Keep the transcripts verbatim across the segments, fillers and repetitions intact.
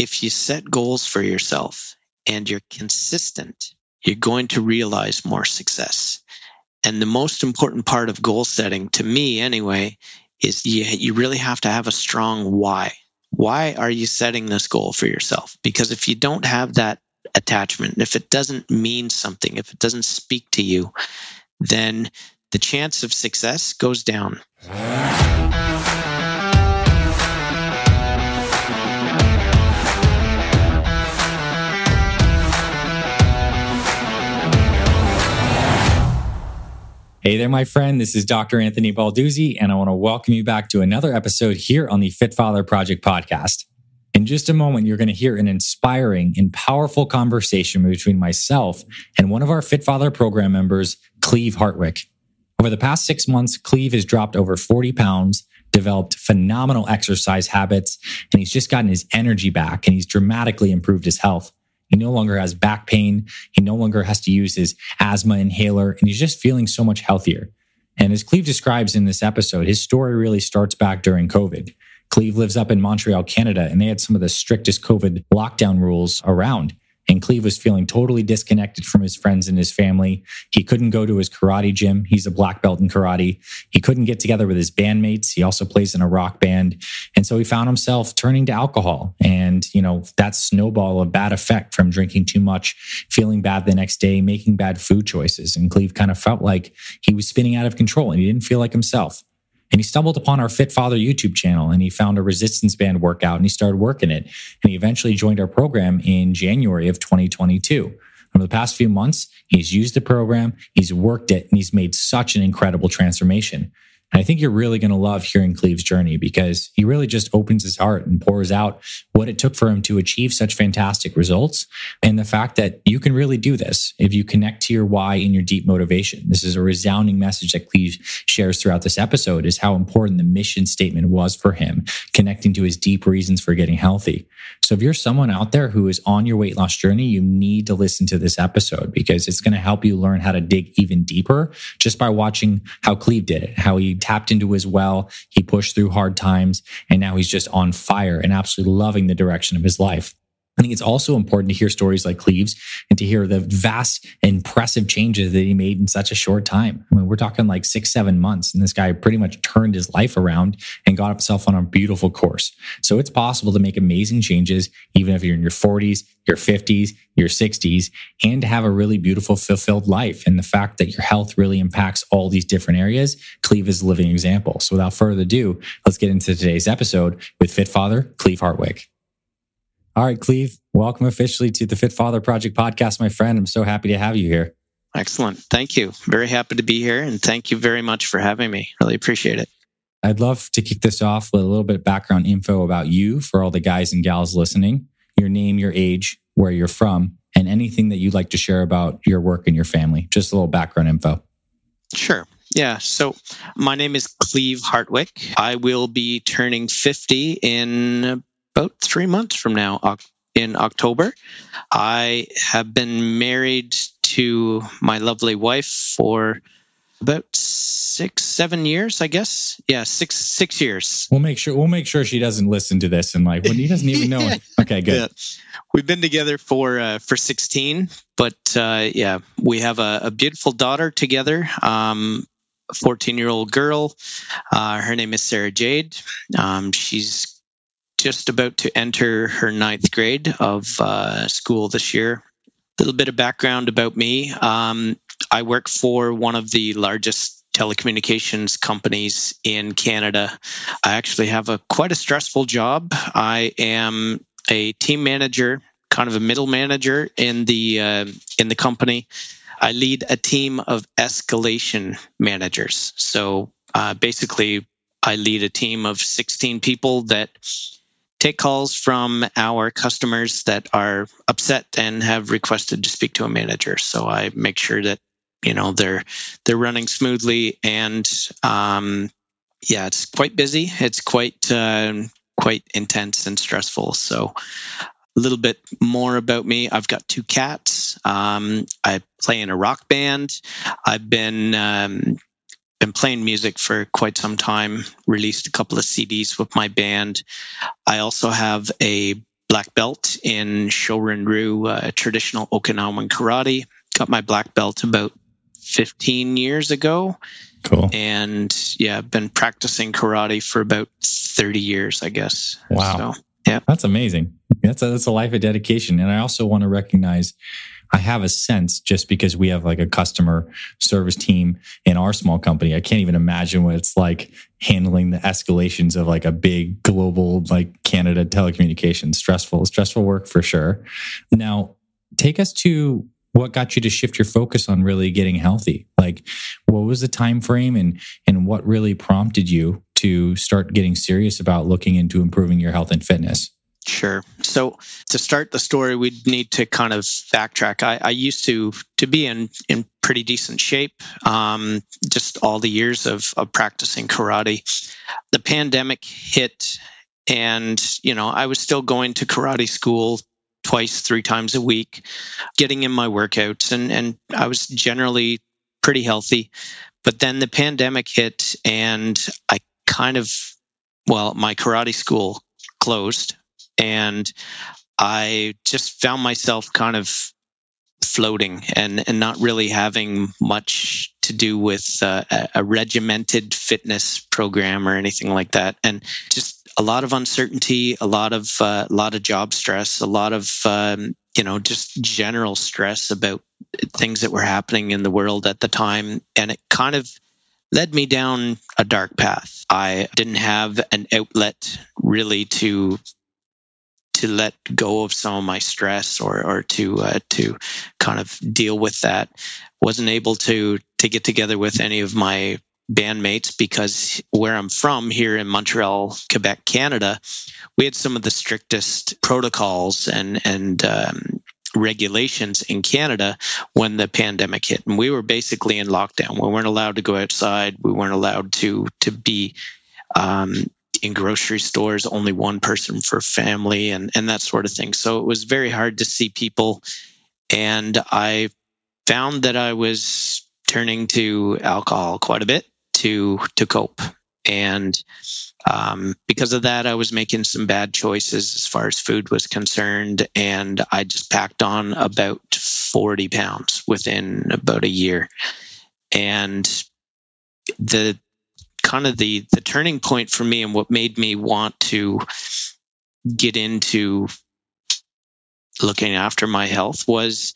If you set goals for yourself and you're consistent, you're going to realize more success. And the most important part of goal setting, to me anyway, is you, you really have to have a strong why. Why are you setting this goal for yourself? Because if you don't have that attachment, if it doesn't mean something, if it doesn't speak to you, then the chance of success goes down. Hey there, my friend. This is Doctor Anthony Balduzzi, and I want to welcome you back to another episode here on the Fit Father Project podcast. In just a moment, you're going to hear an inspiring and powerful conversation between myself and one of our Fit Father program members, Cleve Hartwick. Over the past six months, Cleve has dropped over forty pounds, developed phenomenal exercise habits, and he's just gotten his energy back, and he's dramatically improved his health. He no longer has back pain. He no longer has to use his asthma inhaler, and he's just feeling so much healthier. And as Cleve describes in this episode, his story really starts back during COVID. Cleve lives up in Montreal, Canada, and they had some of the strictest COVID lockdown rules around. And Cleve was feeling totally disconnected from his friends and his family. He couldn't go to his karate gym. He's a black belt in karate. He couldn't get together with his bandmates. He also plays in a rock band. And so he found himself turning to alcohol. And, you know, that snowball of bad effect from drinking too much, feeling bad the next day, making bad food choices. And Cleve kind of felt like he was spinning out of control and he didn't feel like himself. And he stumbled upon our Fit Father YouTube channel and he found a resistance band workout and he started working it. And he eventually joined our program in January of twenty twenty-two. Over the past few months, he's used the program, he's worked it, and he's made such an incredible transformation. And I think you're really going to love hearing Cleve's journey because he really just opens his heart and pours out what it took for him to achieve such fantastic results and the fact that you can really do this if you connect to your why and your deep motivation. This is a resounding message that Cleve shares throughout this episode is how important the mission statement was for him, connecting to his deep reasons for getting healthy. So if you're someone out there who is on your weight loss journey, you need to listen to this episode because it's going to help you learn how to dig even deeper just by watching how Cleve did it, how he tapped into his well, he pushed through hard times, and now he's just on fire and absolutely loving the direction of his life. I think it's also important to hear stories like Cleve's and to hear the vast, impressive changes that he made in such a short time. I mean, we're talking like six, seven months, and this guy pretty much turned his life around and got himself on a beautiful course. So it's possible to make amazing changes, even if you're in your forties, your fifties, your sixties, and to have a really beautiful, fulfilled life. And the fact that your health really impacts all these different areas, Cleve is a living example. So without further ado, let's get into today's episode with Fit Father, Cleve Hartwick. All right, Cleve, welcome officially to the Fit Father Project podcast, my friend. I'm so happy to have you here. Excellent. Thank you. Very happy to be here. And thank you very much for having me. Really appreciate it. I'd love to kick this off with a little bit of background info about you for all the guys and gals listening, your name, your age, where you're from, and anything that you'd like to share about your work and your family. Just a little background info. Sure. Yeah. So my name is Cleve Hartwick. I will be turning fifty in about three months from now, in October. I have been married to my lovely wife for about six, seven years, I guess. Yeah, six, six years. We'll make sure. We'll make sure she doesn't listen to this and like when he doesn't even know it. Okay, good. Yeah. We've been together for uh, for sixteen, but uh, yeah, we have a, a beautiful daughter together. Um, a fourteen-year-old girl. Uh, her name is Sarah Jade. Um, she's just about to enter her ninth grade of uh, school this year. A little bit of background about me. Um, I work for one of the largest telecommunications companies in Canada. I actually have a quite a stressful job. I am a team manager, kind of a middle manager in the uh, in the company. I lead a team of escalation managers. So uh, basically, I lead a team of sixteen people that take calls from our customers that are upset and have requested to speak to a manager. So I make sure that, you know, they're they're running smoothly, and um, yeah, it's quite busy. It's quite uh, quite intense and stressful. So a little bit more about me. I've got two cats. Um, I play in a rock band. I've been um, been playing music for quite some time, released a couple of C Ds with my band. I also have a black belt in Shorin Ryu, uh, traditional Okinawan karate. Got my black belt about fifteen years ago. Cool. And yeah, I've been practicing karate for about thirty years, I guess. Wow. So, yeah. That's amazing. That's a, that's a life of dedication. And I also want to recognize, I have a sense, just because we have like a customer service team in our small company, I can't even imagine what it's like handling the escalations of like a big global, like Canada telecommunications. Stressful, stressful work for sure. Now, take us to what got you to shift your focus on really getting healthy. Like, what was the time frame, and and what really prompted you to start getting serious about looking into improving your health and fitness? Sure. So to start the story, we'd need to kind of backtrack. I, I used to to be in, in pretty decent shape, um, just all the years of, of practicing karate. The pandemic hit, and you know, I was still going to karate school twice, three times a week, getting in my workouts, and, and I was generally pretty healthy. But then the pandemic hit, and I kind of, well, my karate school closed. And I just found myself kind of floating and, and not really having much to do with uh, a regimented fitness program or anything like that. And just a lot of uncertainty, a lot of uh, a lot of job stress, a lot of um, you know, just general stress about things that were happening in the world at the time. And it kind of led me down a dark path. I didn't have an outlet really to to let go of some of my stress, or or to uh, to kind of deal with that. Wasn't able to to get together with any of my bandmates, because where I'm from here in Montreal, Quebec, Canada, we had some of the strictest protocols and and um, regulations in Canada when the pandemic hit, and we were basically in lockdown. We weren't allowed to go outside. We weren't allowed to to be Um, in grocery stores, only one person for family, and, and that sort of thing. So it was very hard to see people. And I found that I was turning to alcohol quite a bit to, to cope. And um, because of that, I was making some bad choices as far as food was concerned. And I just packed on about forty pounds within about a year. And the kind of the, the turning point for me, and what made me want to get into looking after my health, was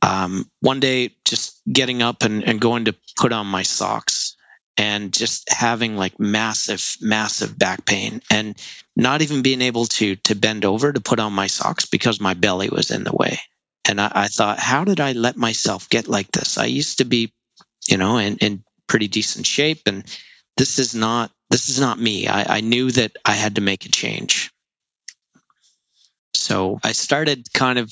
um, one day just getting up and, and going to put on my socks and just having like massive, massive back pain, and not even being able to to bend over to put on my socks because my belly was in the way. And I, I thought, how did I let myself get like this? I used to be, you know, in, in pretty decent shape, and This is not this is not me. I, I knew that I had to make a change. So I started kind of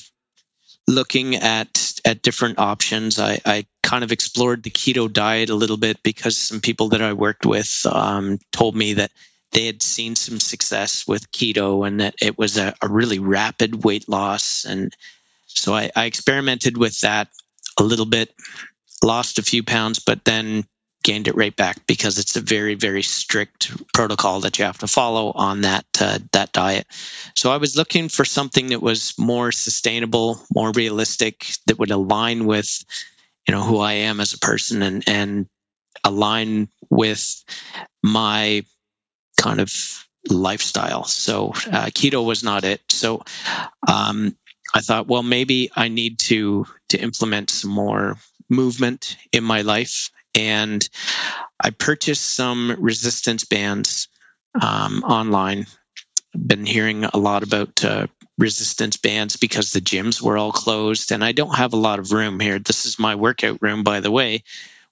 looking at at different options. I, I kind of explored the keto diet a little bit, because some people that I worked with um, told me that they had seen some success with keto, and that it was a, a really rapid weight loss. And so I, I experimented with that a little bit, lost a few pounds, but then gained it right back, because it's a very, very strict protocol that you have to follow on that uh, that diet. So I was looking for something that was more sustainable, more realistic, that would align with, you know, who I am as a person, and and align with my kind of lifestyle. So uh, keto was not it. So um, I thought, well, maybe I need to to implement some more movement in my life. And I purchased some resistance bands um, online. I've been hearing a lot about uh, resistance bands because the gyms were all closed, and I don't have a lot of room here. This is my workout room, by the way,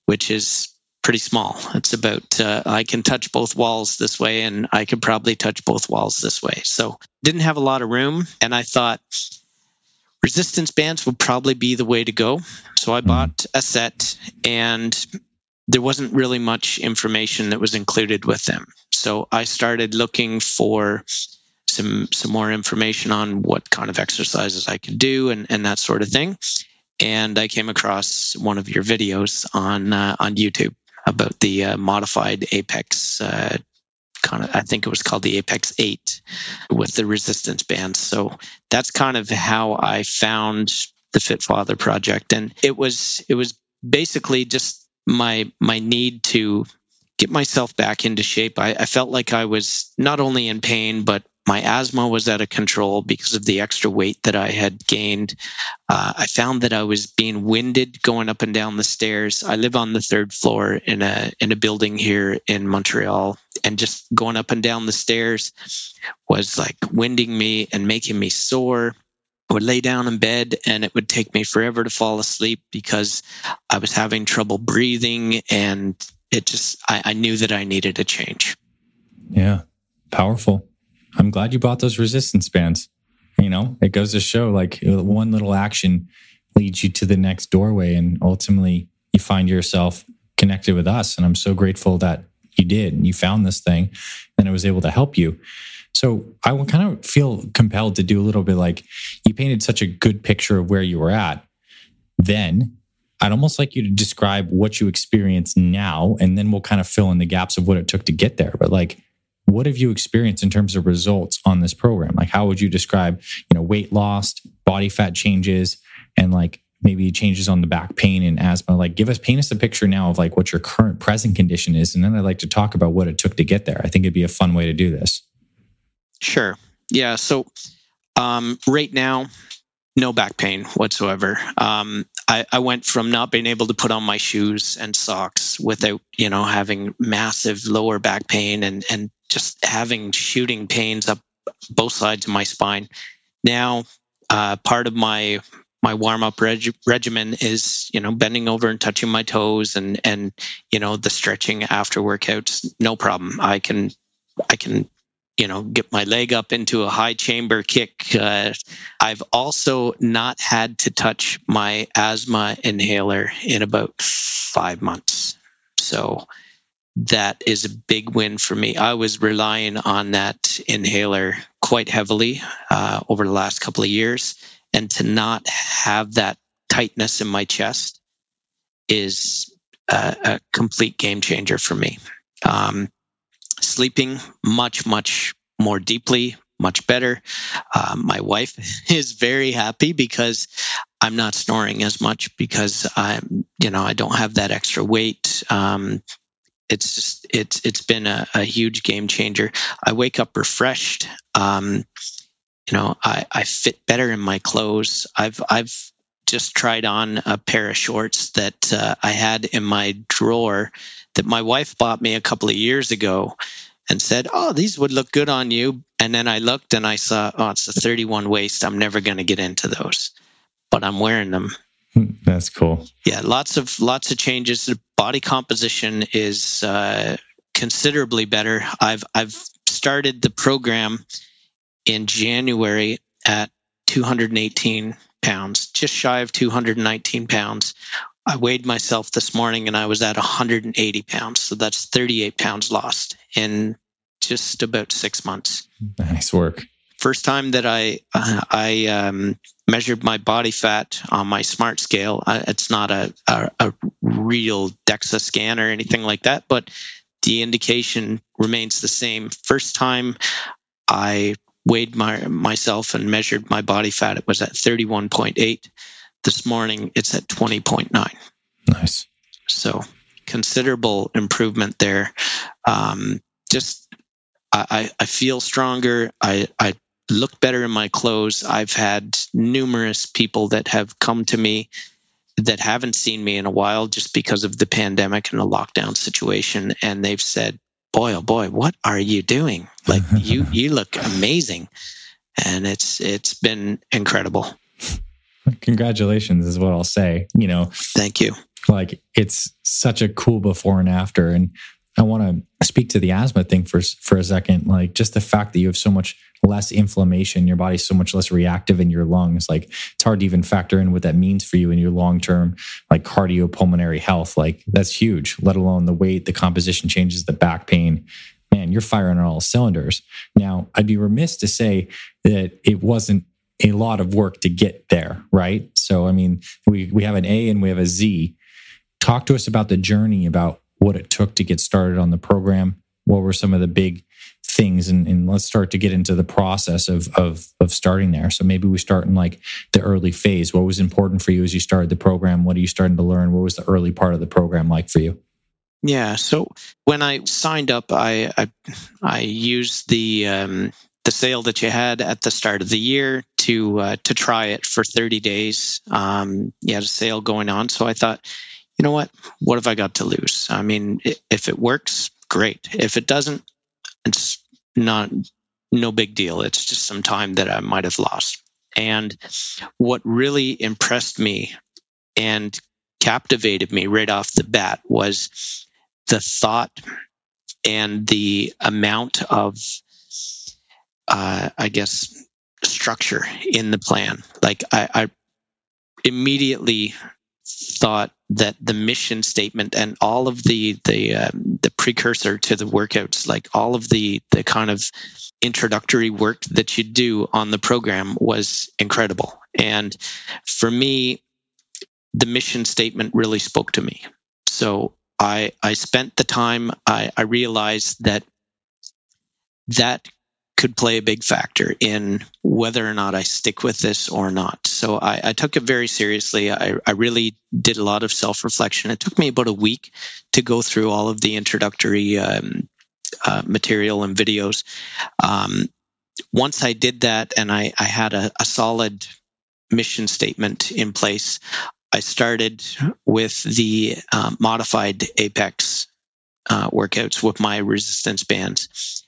which is pretty small. It's about, uh, I can touch both walls this way, and I could probably touch both walls this way. So didn't have a lot of room, and I thought resistance bands would probably be the way to go. So I bought a set, and there wasn't really much information that was included with them. So I started looking for some some more information on what kind of exercises I could do, and, and that sort of thing. And I came across one of your videos on uh, on YouTube about the uh, modified Apex uh, kind of, I think it was called the Apex eight with the resistance bands. So that's kind of how I found the Fit Father Project. And it was, it was basically just my, my need to get myself back into shape. I, I felt like I was not only in pain, but my asthma was out of control because of the extra weight that I had gained. Uh, I found that I was being winded going up and down the stairs. I live on the third floor in a in a building here in Montreal, and just going up and down the stairs was like winding me and making me sore. I would lay down in bed and it would take me forever to fall asleep because I was having trouble breathing, and it just, I, I knew that I needed a change. Yeah, powerful. I'm glad you bought those resistance bands. You know, it goes to show, like, one little action leads you to the next doorway, and ultimately you find yourself connected with us. And I'm so grateful that you did, and you found this thing and it was able to help you. So I kind of feel compelled to do a little bit, like, you painted such a good picture of where you were at then. I'd almost like you to describe what you experience now, and then we'll kind of fill in the gaps of what it took to get there. But, like, what have you experienced in terms of results on this program? Like, how would you describe, you know, weight loss, body fat changes, and, like, maybe changes on the back pain and asthma? Like, give us, paint us a picture now of, like, what your current present condition is. And then I'd like to talk about what it took to get there. I think it'd be a fun way to do this. Sure. Yeah. So, um, right now, no back pain whatsoever. Um, I, I went from not being able to put on my shoes and socks without, you know, having massive lower back pain and, and just having shooting pains up both sides of my spine. Now, uh, part of my my warm-up reg- regimen is, you know, bending over and touching my toes and, and, you know, the stretching after workouts. No problem. I can, I can, you know, get my leg up into a high chamber kick. Uh, I've also not had to touch my asthma inhaler in about five months. So that is a big win for me. I was relying on that inhaler quite heavily uh, over the last couple of years. And to not have that tightness in my chest is a, a complete game changer for me. Um, Sleeping much, much more deeply, much better. Uh, my wife is very happy because I'm not snoring as much because I'm, you know, I don't have that extra weight. Um, it's just, it's, it's been a, a huge game changer. I wake up refreshed. Um, you know, I, I fit better in my clothes. I've, I've just tried on a pair of shorts that uh, I had in my drawer that my wife bought me a couple of years ago and said, oh, these would look good on you. And then I looked and I saw, oh, it's a thirty-one waist. I'm never going to get into those, but I'm wearing them. That's cool. Yeah. Lots of, lots of changes. The body composition is uh, considerably better. I've, I've started the program in January at two hundred eighteen pounds, just shy of two hundred nineteen pounds. I weighed myself this morning and I was at one hundred eighty pounds. So that's thirty-eight pounds lost in just about six months. Nice work. First time that I uh, I um, measured my body fat on my smart scale. I, it's not a, a, a real DEXA scan or anything like that, but the indication remains the same. First time I weighed my myself and measured my body fat, it was at thirty-one point eight. This morning, it's at twenty point nine. Nice. So considerable improvement there. Um, just, I, I feel stronger. I, I look better in my clothes. I've had numerous people that have come to me that haven't seen me in a while just because of the pandemic and the lockdown situation. And they've said, boy, oh boy, what are you doing? Like, you, you look amazing. And it's it's been incredible. Congratulations is what I'll say, you know. Thank you. Like, it's such a cool before and after. And I want to speak to the asthma thing for, for a second. Like, just the fact that you have so much less inflammation, your body's so much less reactive in your lungs. Like, it's hard to even factor in what that means for you in your long-term, like, cardiopulmonary health. Like, that's huge, let alone the weight, the composition changes, the back pain. Man, you're firing on all cylinders. Now, I'd be remiss to say that it wasn't a lot of work to get there, right? So, I mean, we we have an A and we have a Z. Talk to us about the journey, about what it took to get started on the program. What were some of the big things, and, and let's start to get into the process of, of of starting there. So maybe we start in like the early phase. What was important for you as you started the program? What are you starting to learn? What was the early part of the program like for you? Yeah. So when I signed up, I I, I used the um, the sale that you had at the start of the year to uh, to try it for thirty days. Um, you had a sale going on, so I thought, you know what? What have I got to lose? I mean, if it works, great. If it doesn't, it's not no big deal. It's just some time that I might have lost. And what really impressed me and captivated me right off the bat was the thought and the amount of, uh, I guess, structure in the plan. Like I, I immediately thought that the mission statement and all of the the um, the precursor to the workouts, like all of the the kind of introductory work that you do on the program, was incredible. And for me, the mission statement really spoke to me. So I I spent the time. I, I realized that that could play a big factor in whether or not I stick with this or not. So I, I took it very seriously. I, I really did a lot of self-reflection. It took me about a week to go through all of the introductory um, uh, material and videos. Um, once I did that and I, I had a, a solid mission statement in place, I started with the uh, modified Apex uh, workouts with my resistance bands.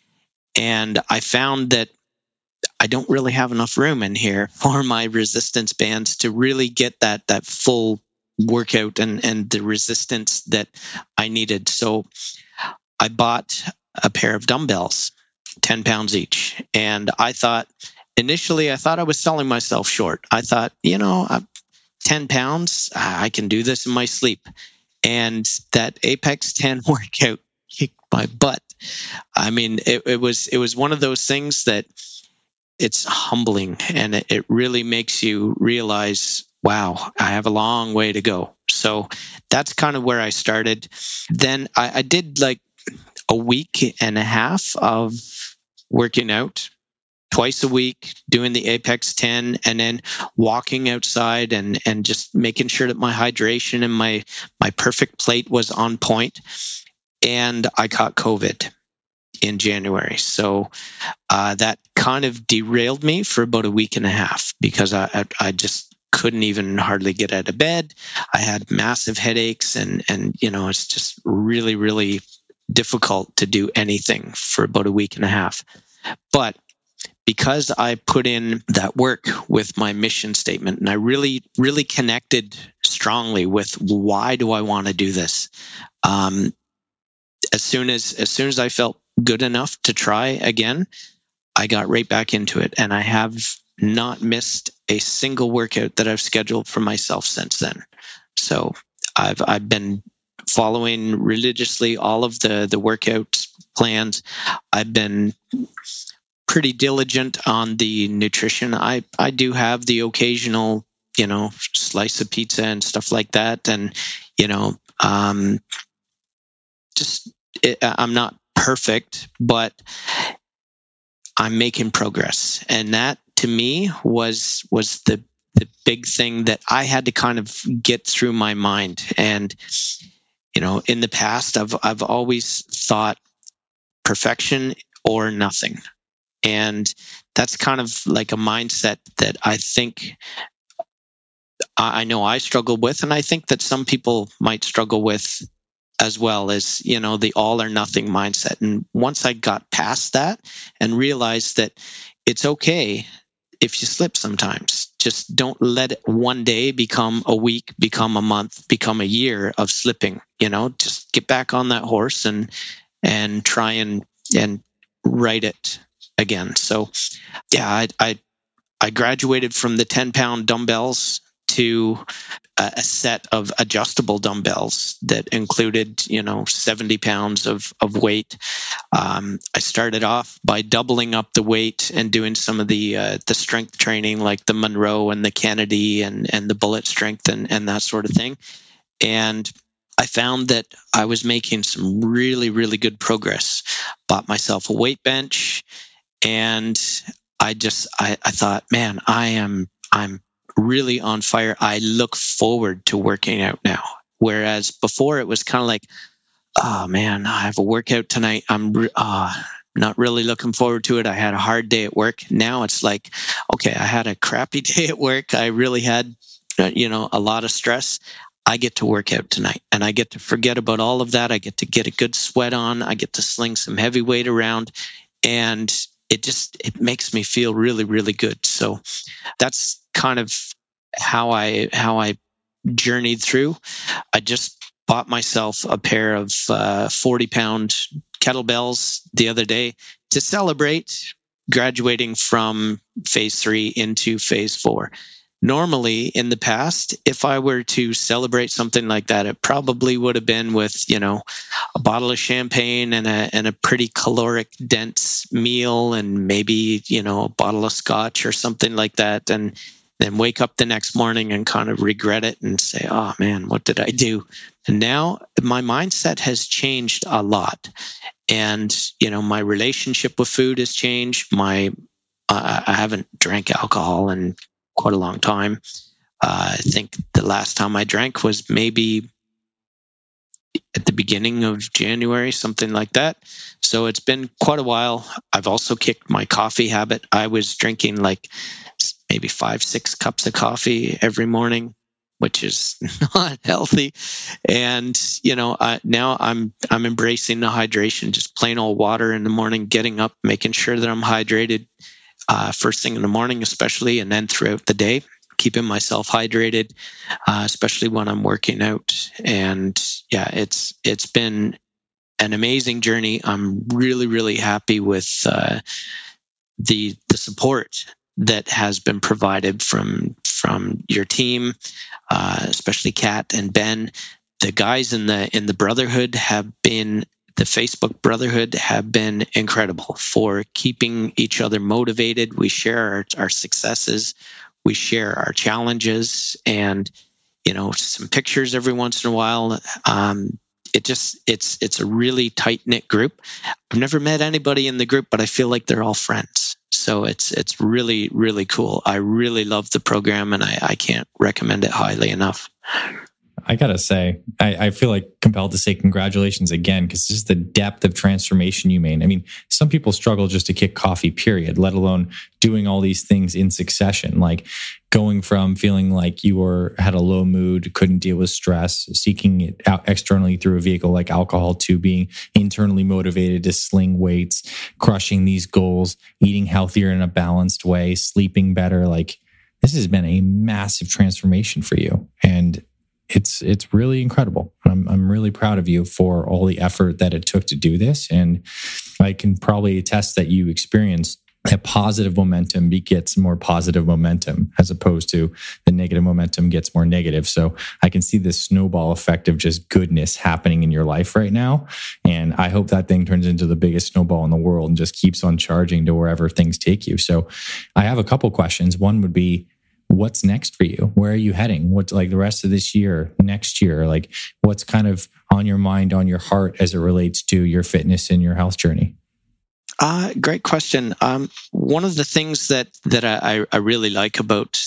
And I found that I don't really have enough room in here for my resistance bands to really get that that full workout and, and the resistance that I needed. So I bought a pair of dumbbells, ten pounds each. And I thought, initially, I thought I was selling myself short. I thought, you know, ten pounds, I can do this in my sleep. And that Apex ten workout kicked my butt. I mean, it, it was it was one of those things that it's humbling, and it, it really makes you realize, wow, I have a long way to go. So that's kind of where I started. Then I, I did like a week and a half of working out twice a week, doing the Apex ten, and then walking outside and, and just making sure that my hydration and my my perfect plate was on point. And I caught COVID in January. So uh, that kind of derailed me for about a week and a half because I, I, I just couldn't even hardly get out of bed. I had massive headaches and, and, you know, it's just really, really difficult to do anything for about a week and a half. But because I put in that work with my mission statement and I really, really connected strongly with why do I want to do this? Um, As soon as as soon as I felt good enough to try again, I got right back into it, and I have not missed a single workout that I've scheduled for myself since then. So I've I've been following religiously all of the the workout plans. I've been pretty diligent on the nutrition. I I do have the occasional, you know, slice of pizza and stuff like that, and you know, um, just. It, I'm not perfect, but I'm making progress. And that to me was was the, the big thing that I had to kind of get through my mind. And, you know, in the past, I've I've always thought perfection or nothing. And that's kind of like a mindset that I think I, I know I struggle with. And I think that some people might struggle with as well as, you know, the all or nothing mindset. And once I got past that and realized that it's okay if you slip sometimes, just don't let it one day become a week, become a month, become a year of slipping, you know, just get back on that horse and, and try and, and right it again. So yeah, I, I, I graduated from the ten pound dumbbells to a set of adjustable dumbbells that included, you know, seventy pounds of, of weight. Um, I started off by doubling up the weight and doing some of the uh, the strength training, like the Monroe and the Kennedy and, and the bullet strength and, and that sort of thing. And I found that I was making some really, really good progress. Bought myself a weight bench, and I just, I, I thought, man, I am, I'm really on fire. I look forward to working out now. Whereas before it was kind of like, oh man, I have a workout tonight. I'm uh, not really looking forward to it. I had a hard day at work. Now it's like, okay, I had a crappy day at work. I really had, you know, a lot of stress. I get to work out tonight, and I get to forget about all of that. I get to get a good sweat on. I get to sling some heavy weight around, and it just, it makes me feel really, really good. So that's kind of how I, how I journeyed through. I just bought myself a pair of uh, forty pound kettlebells the other day to celebrate graduating from phase three into phase four. Normally, in the past, if I were to celebrate something like that, it probably would have been with, you know, a bottle of champagne and a and a pretty caloric dense meal, and maybe, you know, a bottle of scotch or something like that, and then wake up the next morning and kind of regret it and say, oh man, what did I do? And now my mindset has changed a lot, and, you know, my relationship with food has changed. My uh, I haven't drank alcohol and quite a long time. Uh, I think the last time I drank was maybe at the beginning of January, something like that. So it's been quite a while. I've also kicked my coffee habit. I was drinking like maybe five, six cups of coffee every morning, which is not healthy. And, you know, I, now I'm I'm embracing the hydration, just plain old water in the morning, getting up, making sure that I'm hydrated. Uh, first thing in the morning, especially, and then throughout the day, keeping myself hydrated, uh, especially when I'm working out. And yeah, it's it's been an amazing journey. I'm really, really happy with uh, the the support that has been provided from from your team, uh, especially Kat and Ben. The guys in the in the brotherhood have been. The Facebook Brotherhood have been incredible for keeping each other motivated. We share our, our successes, we share our challenges, and, you know, some pictures every once in a while. Um, it just it's it's a really tight knit group. I've never met anybody in the group, but I feel like they're all friends. So it's it's really, really cool. I really love the program, and I, I can't recommend it highly enough. I gotta say, I, I feel like compelled to say congratulations again, because just the depth of transformation you made. I mean, some people struggle just to kick coffee, period, let alone doing all these things in succession, like going from feeling like you were had a low mood, couldn't deal with stress, seeking it out externally through a vehicle like alcohol, to being internally motivated to sling weights, crushing these goals, eating healthier in a balanced way, sleeping better. Like, this has been a massive transformation for you. And It's it's really incredible. I'm I'm really proud of you for all the effort that it took to do this. And I can probably attest that you experienced that positive momentum begets more positive momentum, as opposed to the negative momentum gets more negative. So I can see this snowball effect of just goodness happening in your life right now. And I hope that thing turns into the biggest snowball in the world and just keeps on charging to wherever things take you. So I have a couple questions. One would be, what's next for you? Where are you heading? What's like the rest of this year, next year? Like, what's kind of on your mind, on your heart as it relates to your fitness and your health journey? Uh, great question. Um, one of the things that that I, I really like about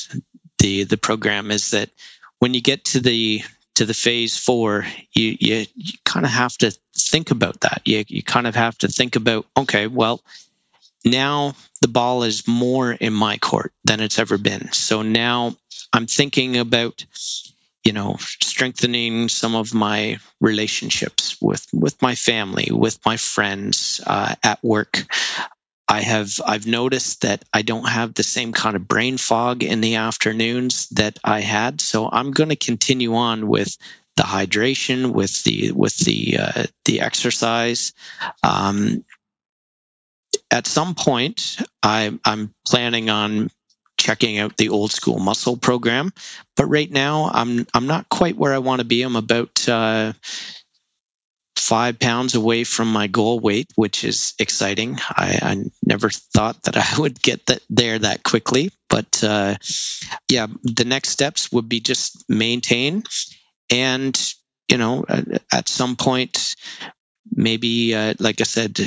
the the program is that when you get to the to the phase four, you you, you kind of have to think about that. You you kind of have to think about, okay, well, now the ball is more in my court than it's ever been. So now I'm thinking about, you know, strengthening some of my relationships with, with my family, with my friends, uh, at work. I have, I've noticed that I don't have the same kind of brain fog in the afternoons that I had. So I'm going to continue on with the hydration, with the, with the, uh, the exercise. Um, At some point, I, I'm planning on checking out the old school muscle program, but right now I'm I'm not quite where I want to be. I'm about uh, five pounds away from my goal weight, which is exciting. I, I never thought that I would get that there that quickly, but uh, yeah, the next steps would be just maintain and you know, at, at some point, maybe, uh, like I said,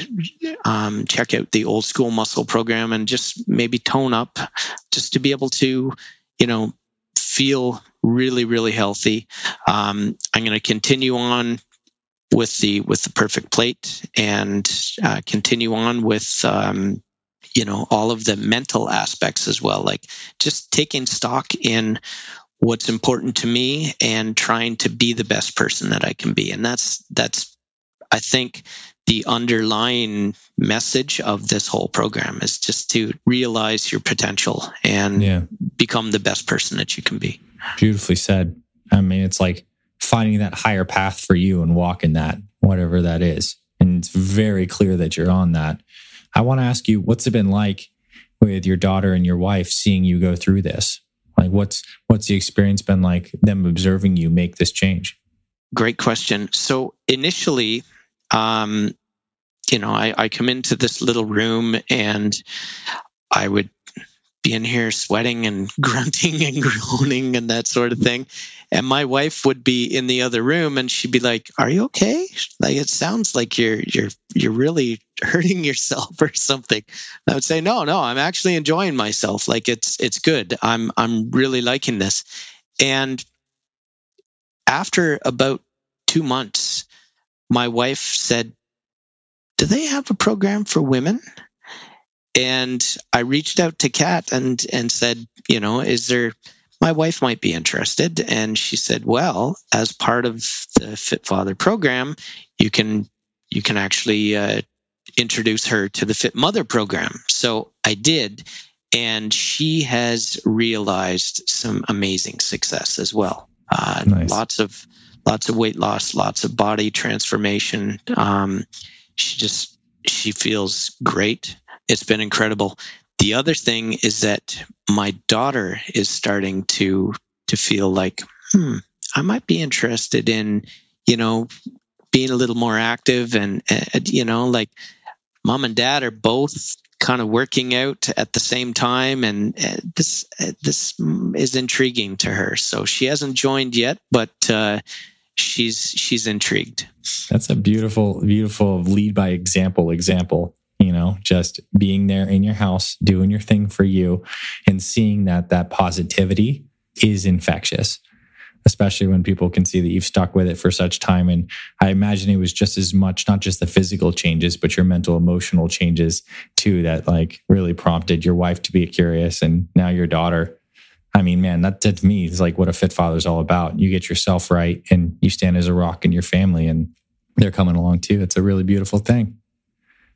um, check out the old school muscle program and just maybe tone up just to be able to, you know, feel really, really healthy. Um, I'm going to continue on with the, with the perfect plate and, uh, continue on with, um, you know, all of the mental aspects as well, like just taking stock in what's important to me and trying to be the best person that I can be. And that's, that's, I think, the underlying message of this whole program is just to realize your potential and yeah. become the best person that you can be. Beautifully said. I mean, it's like finding that higher path for you and walking that, whatever that is. And it's very clear that you're on that. I want to ask you, what's it been like with your daughter and your wife seeing you go through this? Like, what's what's the experience been like, them observing you make this change? Great question. So initially, um, you know, I, I come into this little room and I would be in here sweating and grunting and groaning and that sort of thing. And my wife would be in the other room and she'd be like, "Are you okay? Like, it sounds like you're, you're, you're really hurting yourself or something." And I would say, no, no, I'm actually enjoying myself. Like, it's, it's good. I'm, I'm really liking this. And after about two months, my wife said, "Do they have a program for women?" And I reached out to Kat and, and said, you know, is there, my wife might be interested. And she said, well, as part of the Fit Father program, you can, you can actually uh, introduce her to the Fit Mother program. So I did. And she has realized some amazing success as well. Uh, nice. Lots of, lots of weight loss, lots of body transformation. Um, she just, she feels great. It's been incredible. The other thing is that my daughter is starting to to feel like, hmm, I might be interested in, you know, being a little more active and, uh, you know, like mom and dad are both kind of working out at the same time. And uh, this, uh, this is intriguing to her. So she hasn't joined yet, but uh, she's, she's intrigued. That's a beautiful, beautiful lead by example example. You know, just being there in your house, doing your thing for you and seeing that that positivity is infectious, especially when people can see that you've stuck with it for such time. And I imagine it was just as much, not just the physical changes, but your mental, emotional changes too, that like really prompted your wife to be curious and now your daughter. I mean, man, that to me is like what a fit father is all about. You get yourself right and you stand as a rock in your family and they're coming along too. It's a really beautiful thing.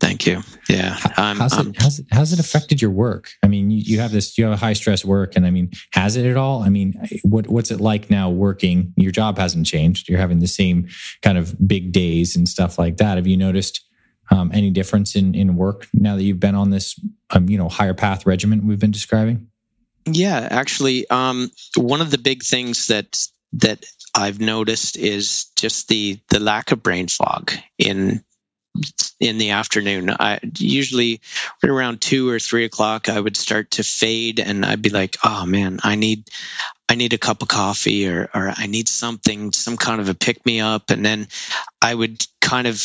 Thank you. Yeah. Um, how's, it, how's, it, how's it affected your work? I mean, you, you have this, you have a high stress work and I mean, has it at all? I mean, what what's it like now working? Your job hasn't changed. You're having the same kind of big days and stuff like that. Have you noticed um, any difference in, in work now that you've been on this, um, you know, higher path regimen we've been describing? Yeah, actually, um, one of the big things that that I've noticed is just the the lack of brain fog in in the afternoon. I usually right around two or three o'clock, I would start to fade and I'd be like, oh man, I need, I need a cup of coffee or, or I need something, some kind of a pick me up. And then I would kind of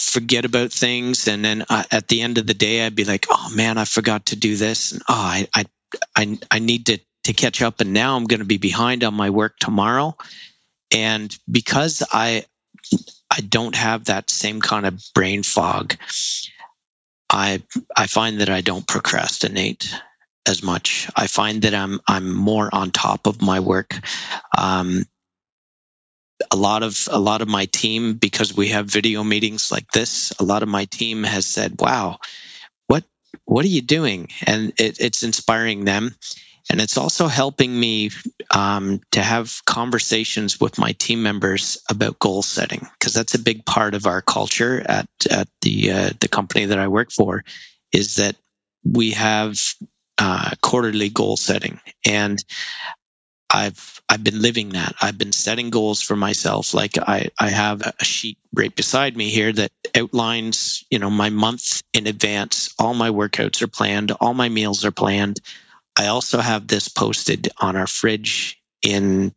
forget about things. And then I, at the end of the day, I'd be like, oh man, I forgot to do this. And oh, I, I, I, I need to, to catch up. And now I'm going to be behind on my work tomorrow. And because I, I don't have that same kind of brain fog, I I find that I don't procrastinate as much. I find that I'm I'm more on top of my work. Um, a lot of a lot of my team, because we have video meetings like this, a lot of my team has said, "Wow, what what are you doing?" And it, it's inspiring them, and it's also helping me um, to have conversations with my team members about goal setting, because that's a big part of our culture at at the uh, the company that I work for, is that we have uh, quarterly goal setting, and I've I've been living that. I've been setting goals for myself. Like I I have a sheet right beside me here that outlines, you know, my month in advance. All my workouts are planned. All my meals are planned. I also have this posted on our fridge in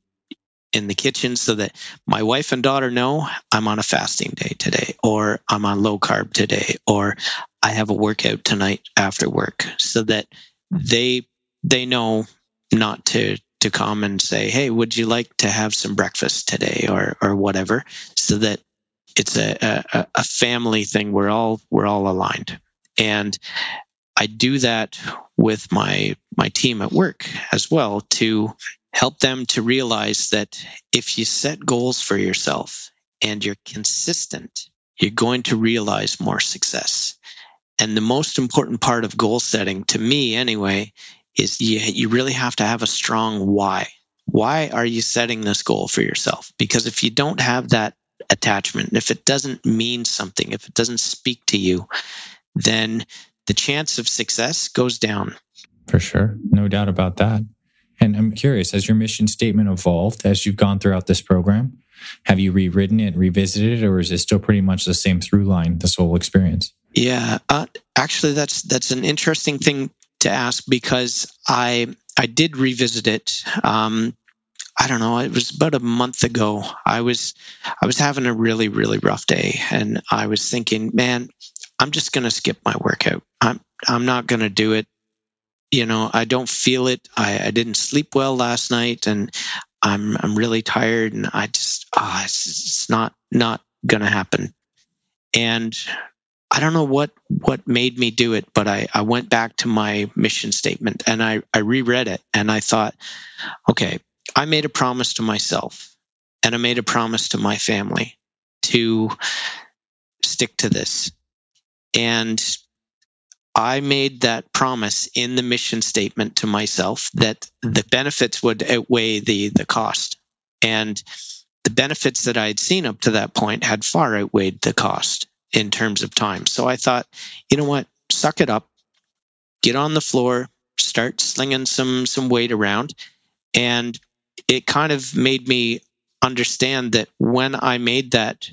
in the kitchen so that my wife and daughter know I'm on a fasting day today, or I'm on low carb today, or I have a workout tonight after work, so that they they know not to to come and say, hey, would you like to have some breakfast today, or or whatever, so that it's a a, a family thing. We're all we're all aligned. And I do that with my my team at work as well, to help them to realize that if you set goals for yourself and you're consistent, you're going to realize more success. And the most important part of goal setting, to me anyway, is you, you really have to have a strong why. Why are you setting this goal for yourself? Because if you don't have that attachment, if it doesn't mean something, if it doesn't speak to you, then the chance of success goes down. For sure. No doubt about that. And I'm curious, has your mission statement evolved as you've gone throughout this program? Have you rewritten it, revisited it, or is it still pretty much the same through line this whole experience? Yeah, uh, actually, that's that's an interesting thing to ask, because I I did revisit it. Um, I don't know, it was about a month ago. I was I was having a really really rough day, and I was thinking, man, I'm just gonna skip my workout. I'm I'm not gonna do it. You know, I don't feel it. I, I didn't sleep well last night, and I'm I'm really tired, and I just ah, oh, it's, it's not not gonna happen. And I don't know what what made me do it, but I, I went back to my mission statement and I, I reread it, and I thought, okay, I made a promise to myself and I made a promise to my family to stick to this. And I made that promise in the mission statement to myself that the benefits would outweigh the the cost. And the benefits that I had seen up to that point had far outweighed the cost in terms of time. So I thought, you know what, suck it up, get on the floor, start slinging some some weight around. And it kind of made me understand that when I made that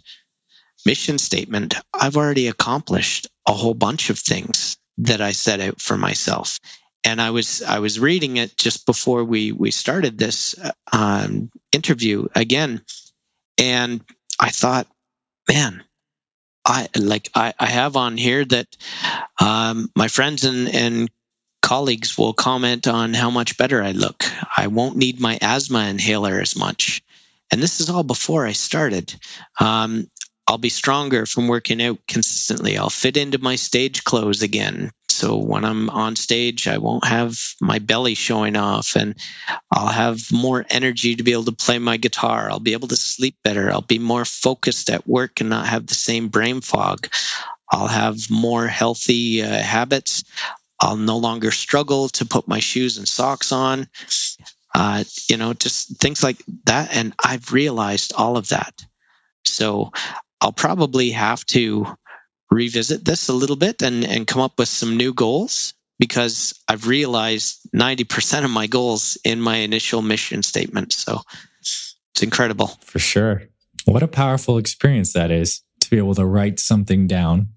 mission statement, I've already accomplished a whole bunch of things that I set out for myself. And I was I was reading it just before we we started this um, interview again, and I thought, man, I like I, I have on here that um, my friends and, and colleagues will comment on how much better I look. I won't need my asthma inhaler as much, and this is all before I started. Um, I'll be stronger from working out consistently. I'll fit into my stage clothes again. So when I'm on stage, I won't have my belly showing off, and I'll have more energy to be able to play my guitar. I'll be able to sleep better. I'll be more focused at work and not have the same brain fog. I'll have more healthy uh, habits. I'll no longer struggle to put my shoes and socks on. Uh, you know, just things like that. And I've realized all of that. So I'll probably have to revisit this a little bit and, and come up with some new goals, because I've realized ninety percent of my goals in my initial mission statement. So it's incredible. For sure. What a powerful experience that is, to be able to write something down,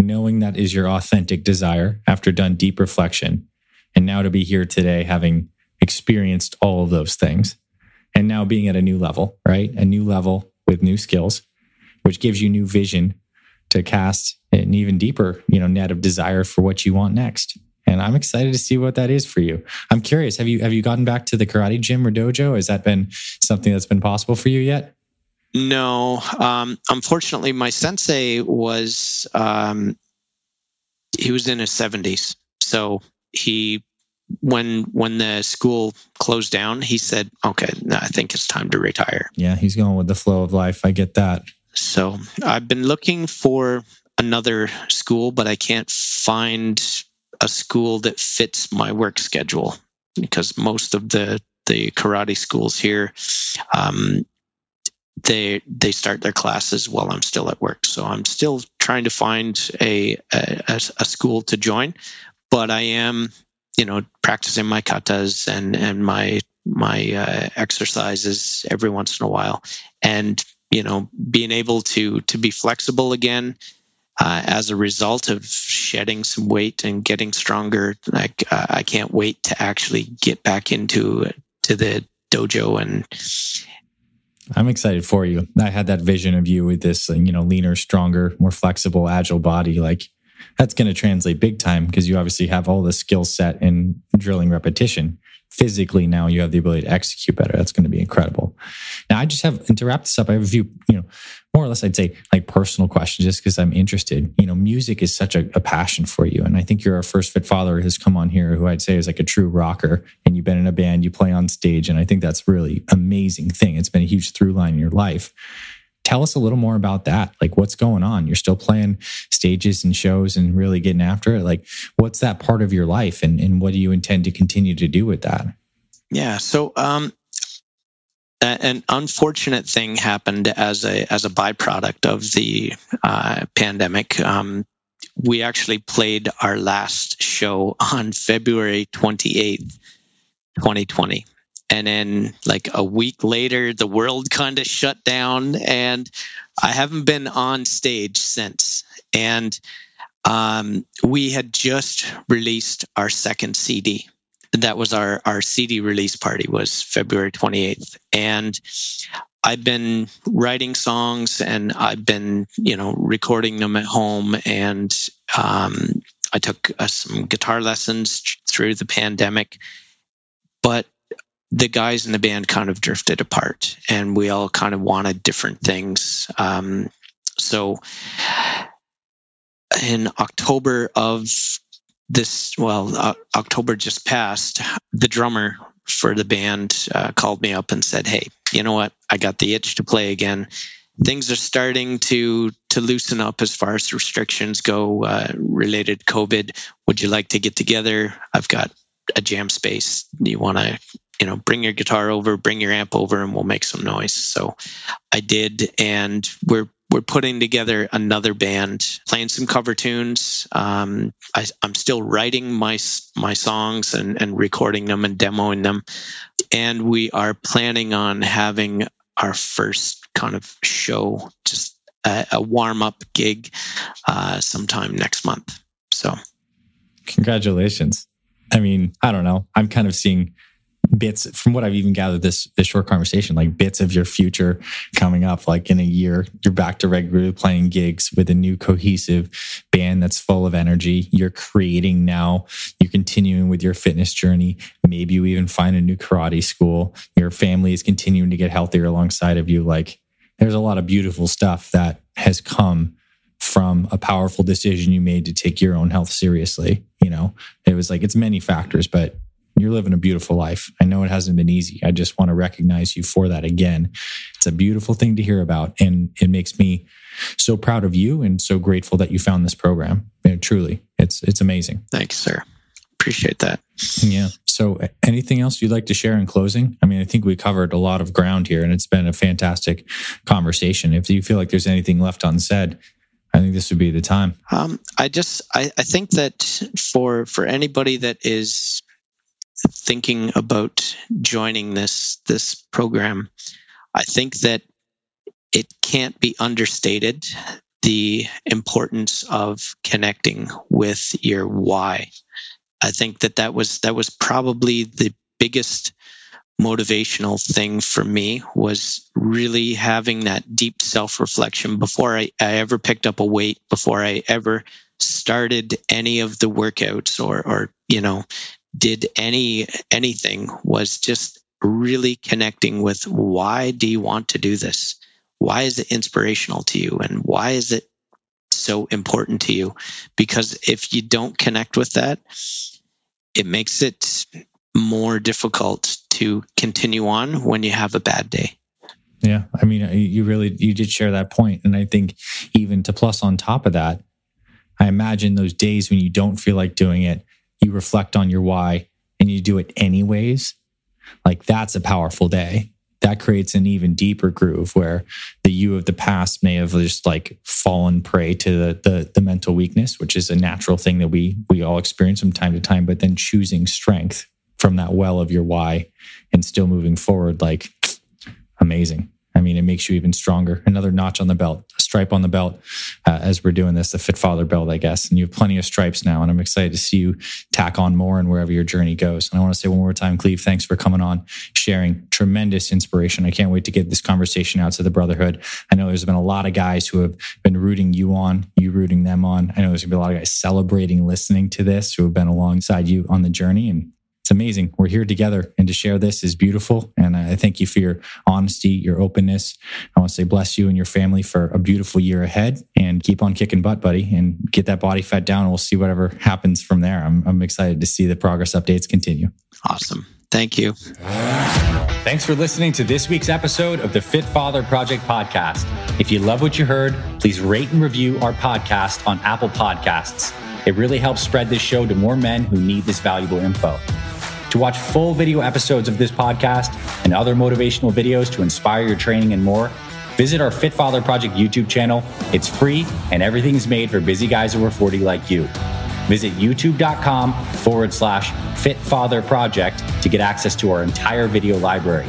knowing that is your authentic desire after done deep reflection. And now to be here today, having experienced all of those things, and now being at a new level, right? A new level with new skills, which gives you new vision to cast an even deeper, you know, net of desire for what you want next. And I'm excited to see what that is for you. I'm curious, have you have you gotten back to the karate gym or dojo? Has that been something that's been possible for you yet? No. Um, unfortunately, my sensei was, um, he was in his seventies. So he, when when the school closed down, he said, okay, no, I think it's time to retire. Yeah, he's going with the flow of life. I get that. So I've been looking for another school, but I can't find a school that fits my work schedule, because most of the, the karate schools here, um, they they start their classes while I'm still at work. So I'm still trying to find a a, a school to join, but I am, you know, practicing my katas and and my my uh, exercises every once in a while, and you know, being able to to be flexible again uh, as a result of shedding some weight and getting stronger. Like uh, I can't wait to actually get back into to the dojo and I'm excited for you. I had that vision of you with this, you know, leaner, stronger, more flexible, agile body. Like, that's going to translate big time because you obviously have all the skill set in drilling repetition. Physically, now you have the ability to execute better. That's going to be incredible. Now, I just have, and to wrap this up, I have a few, you know, more or less, I'd say, like, personal questions, just because I'm interested. You know, music is such a, a passion for you. And I think you're our first fit father who's come on here who I'd say is like a true rocker. And you've been in a band, you play on stage. And I think that's really amazing thing. It's been a huge through line in your life. Tell us a little more about that. Like, what's going on? You're still playing stages and shows and really getting after it. Like, what's that part of your life, and, and what do you intend to continue to do with that? Yeah. So, um, an unfortunate thing happened as a, as a byproduct of the, uh, pandemic. Um, we actually played our last show on February twenty-eighth, twenty twenty. And then, like, a week later, the world kind of shut down, and I haven't been on stage since. And um, we had just released our second C D. That was our, our C D release party, was February twenty-eighth. And I've been writing songs, and I've been, you know, recording them at home. And um, I took uh, some guitar lessons through the pandemic. But the guys in the band kind of drifted apart, and we all kind of wanted different things. Um, so in October of this, well, uh, October just passed, the drummer for the band uh, called me up and said, "Hey, you know what? I got the itch to play again. Things are starting to, to loosen up as far as restrictions go, uh, related to COVID. Would you like to get together? I've got a jam space. Do you want to, you know, bring your guitar over, bring your amp over, and we'll make some noise." So I did, and we're we're putting together another band, playing some cover tunes. Um, I, I'm still writing my my songs and, and recording them and demoing them, and we are planning on having our first kind of show, just a, a warm up gig, uh, sometime next month. So, congratulations. I mean, I don't know. I'm kind of seeing bits from what I've even gathered this this short conversation, like bits of your future coming up. Like, in a year, you're back to regularly playing gigs with a new cohesive band that's full of energy. You're creating now. You're continuing with your fitness journey. Maybe you even find a new karate school. Your family is continuing to get healthier alongside of you. Like, there's a lot of beautiful stuff that has come from a powerful decision you made to take your own health seriously. You know, it was like, it's many factors, but you're living a beautiful life. I know it hasn't been easy. I just want to recognize you for that again. It's a beautiful thing to hear about, and it makes me so proud of you and so grateful that you found this program. You know, truly, it's it's amazing. Thanks, sir. Appreciate that. Yeah. So, anything else you'd like to share in closing? I mean, I think we covered a lot of ground here, and it's been a fantastic conversation. If you feel like there's anything left unsaid, I think this would be the time. Um, I just, I, I think that for for anybody that is thinking about joining this this program, I think that it can't be understated the importance of connecting with your why. I think that that was that was probably the biggest motivational thing for me, was really having that deep self-reflection before I, I ever picked up a weight, before I ever started any of the workouts or, or, you know, did any, anything, was just really connecting with, why do you want to do this? Why is it inspirational to you? And why is it so important to you? Because if you don't connect with that, it makes it more difficult to continue on when you have a bad day. Yeah. I mean, you really, you did share that point. And I think even to plus on top of that, I imagine those days when you don't feel like doing it, you reflect on your why and you do it anyways. Like, that's a powerful day. That creates an even deeper groove where the you of the past may have just like fallen prey to the, the the mental weakness, which is a natural thing that we we all experience from time to time. But then choosing strength from that well of your why and still moving forward, like, amazing. I mean, it makes you even stronger. Another notch on the belt, a stripe on the belt uh, as we're doing this, the Fit Father belt, I guess. And you have plenty of stripes now, and I'm excited to see you tack on more and wherever your journey goes. And I want to say one more time, Cleve, thanks for coming on, sharing tremendous inspiration. I can't wait to get this conversation out to the brotherhood. I know there's been a lot of guys who have been rooting you on, you rooting them on. I know there's going to be a lot of guys celebrating, listening to this, who have been alongside you on the journey. And it's amazing. We're here together, and to share this is beautiful. And I thank you for your honesty, your openness. I want to say bless you and your family for a beautiful year ahead, and keep on kicking butt, buddy, and get that body fat down. We'll see whatever happens from there. I'm, I'm excited to see the progress updates continue. Awesome. Thank you. Thanks for listening to this week's episode of the Fit Father Project podcast. If you love what you heard, please rate and review our podcast on Apple Podcasts. It really helps spread this show to more men who need this valuable info. To watch full video episodes of this podcast and other motivational videos to inspire your training and more, visit our Fit Father Project YouTube channel. It's free, and everything's made for busy guys over forty like you. Visit youtube.com forward slash Fit Father Project to get access to our entire video library.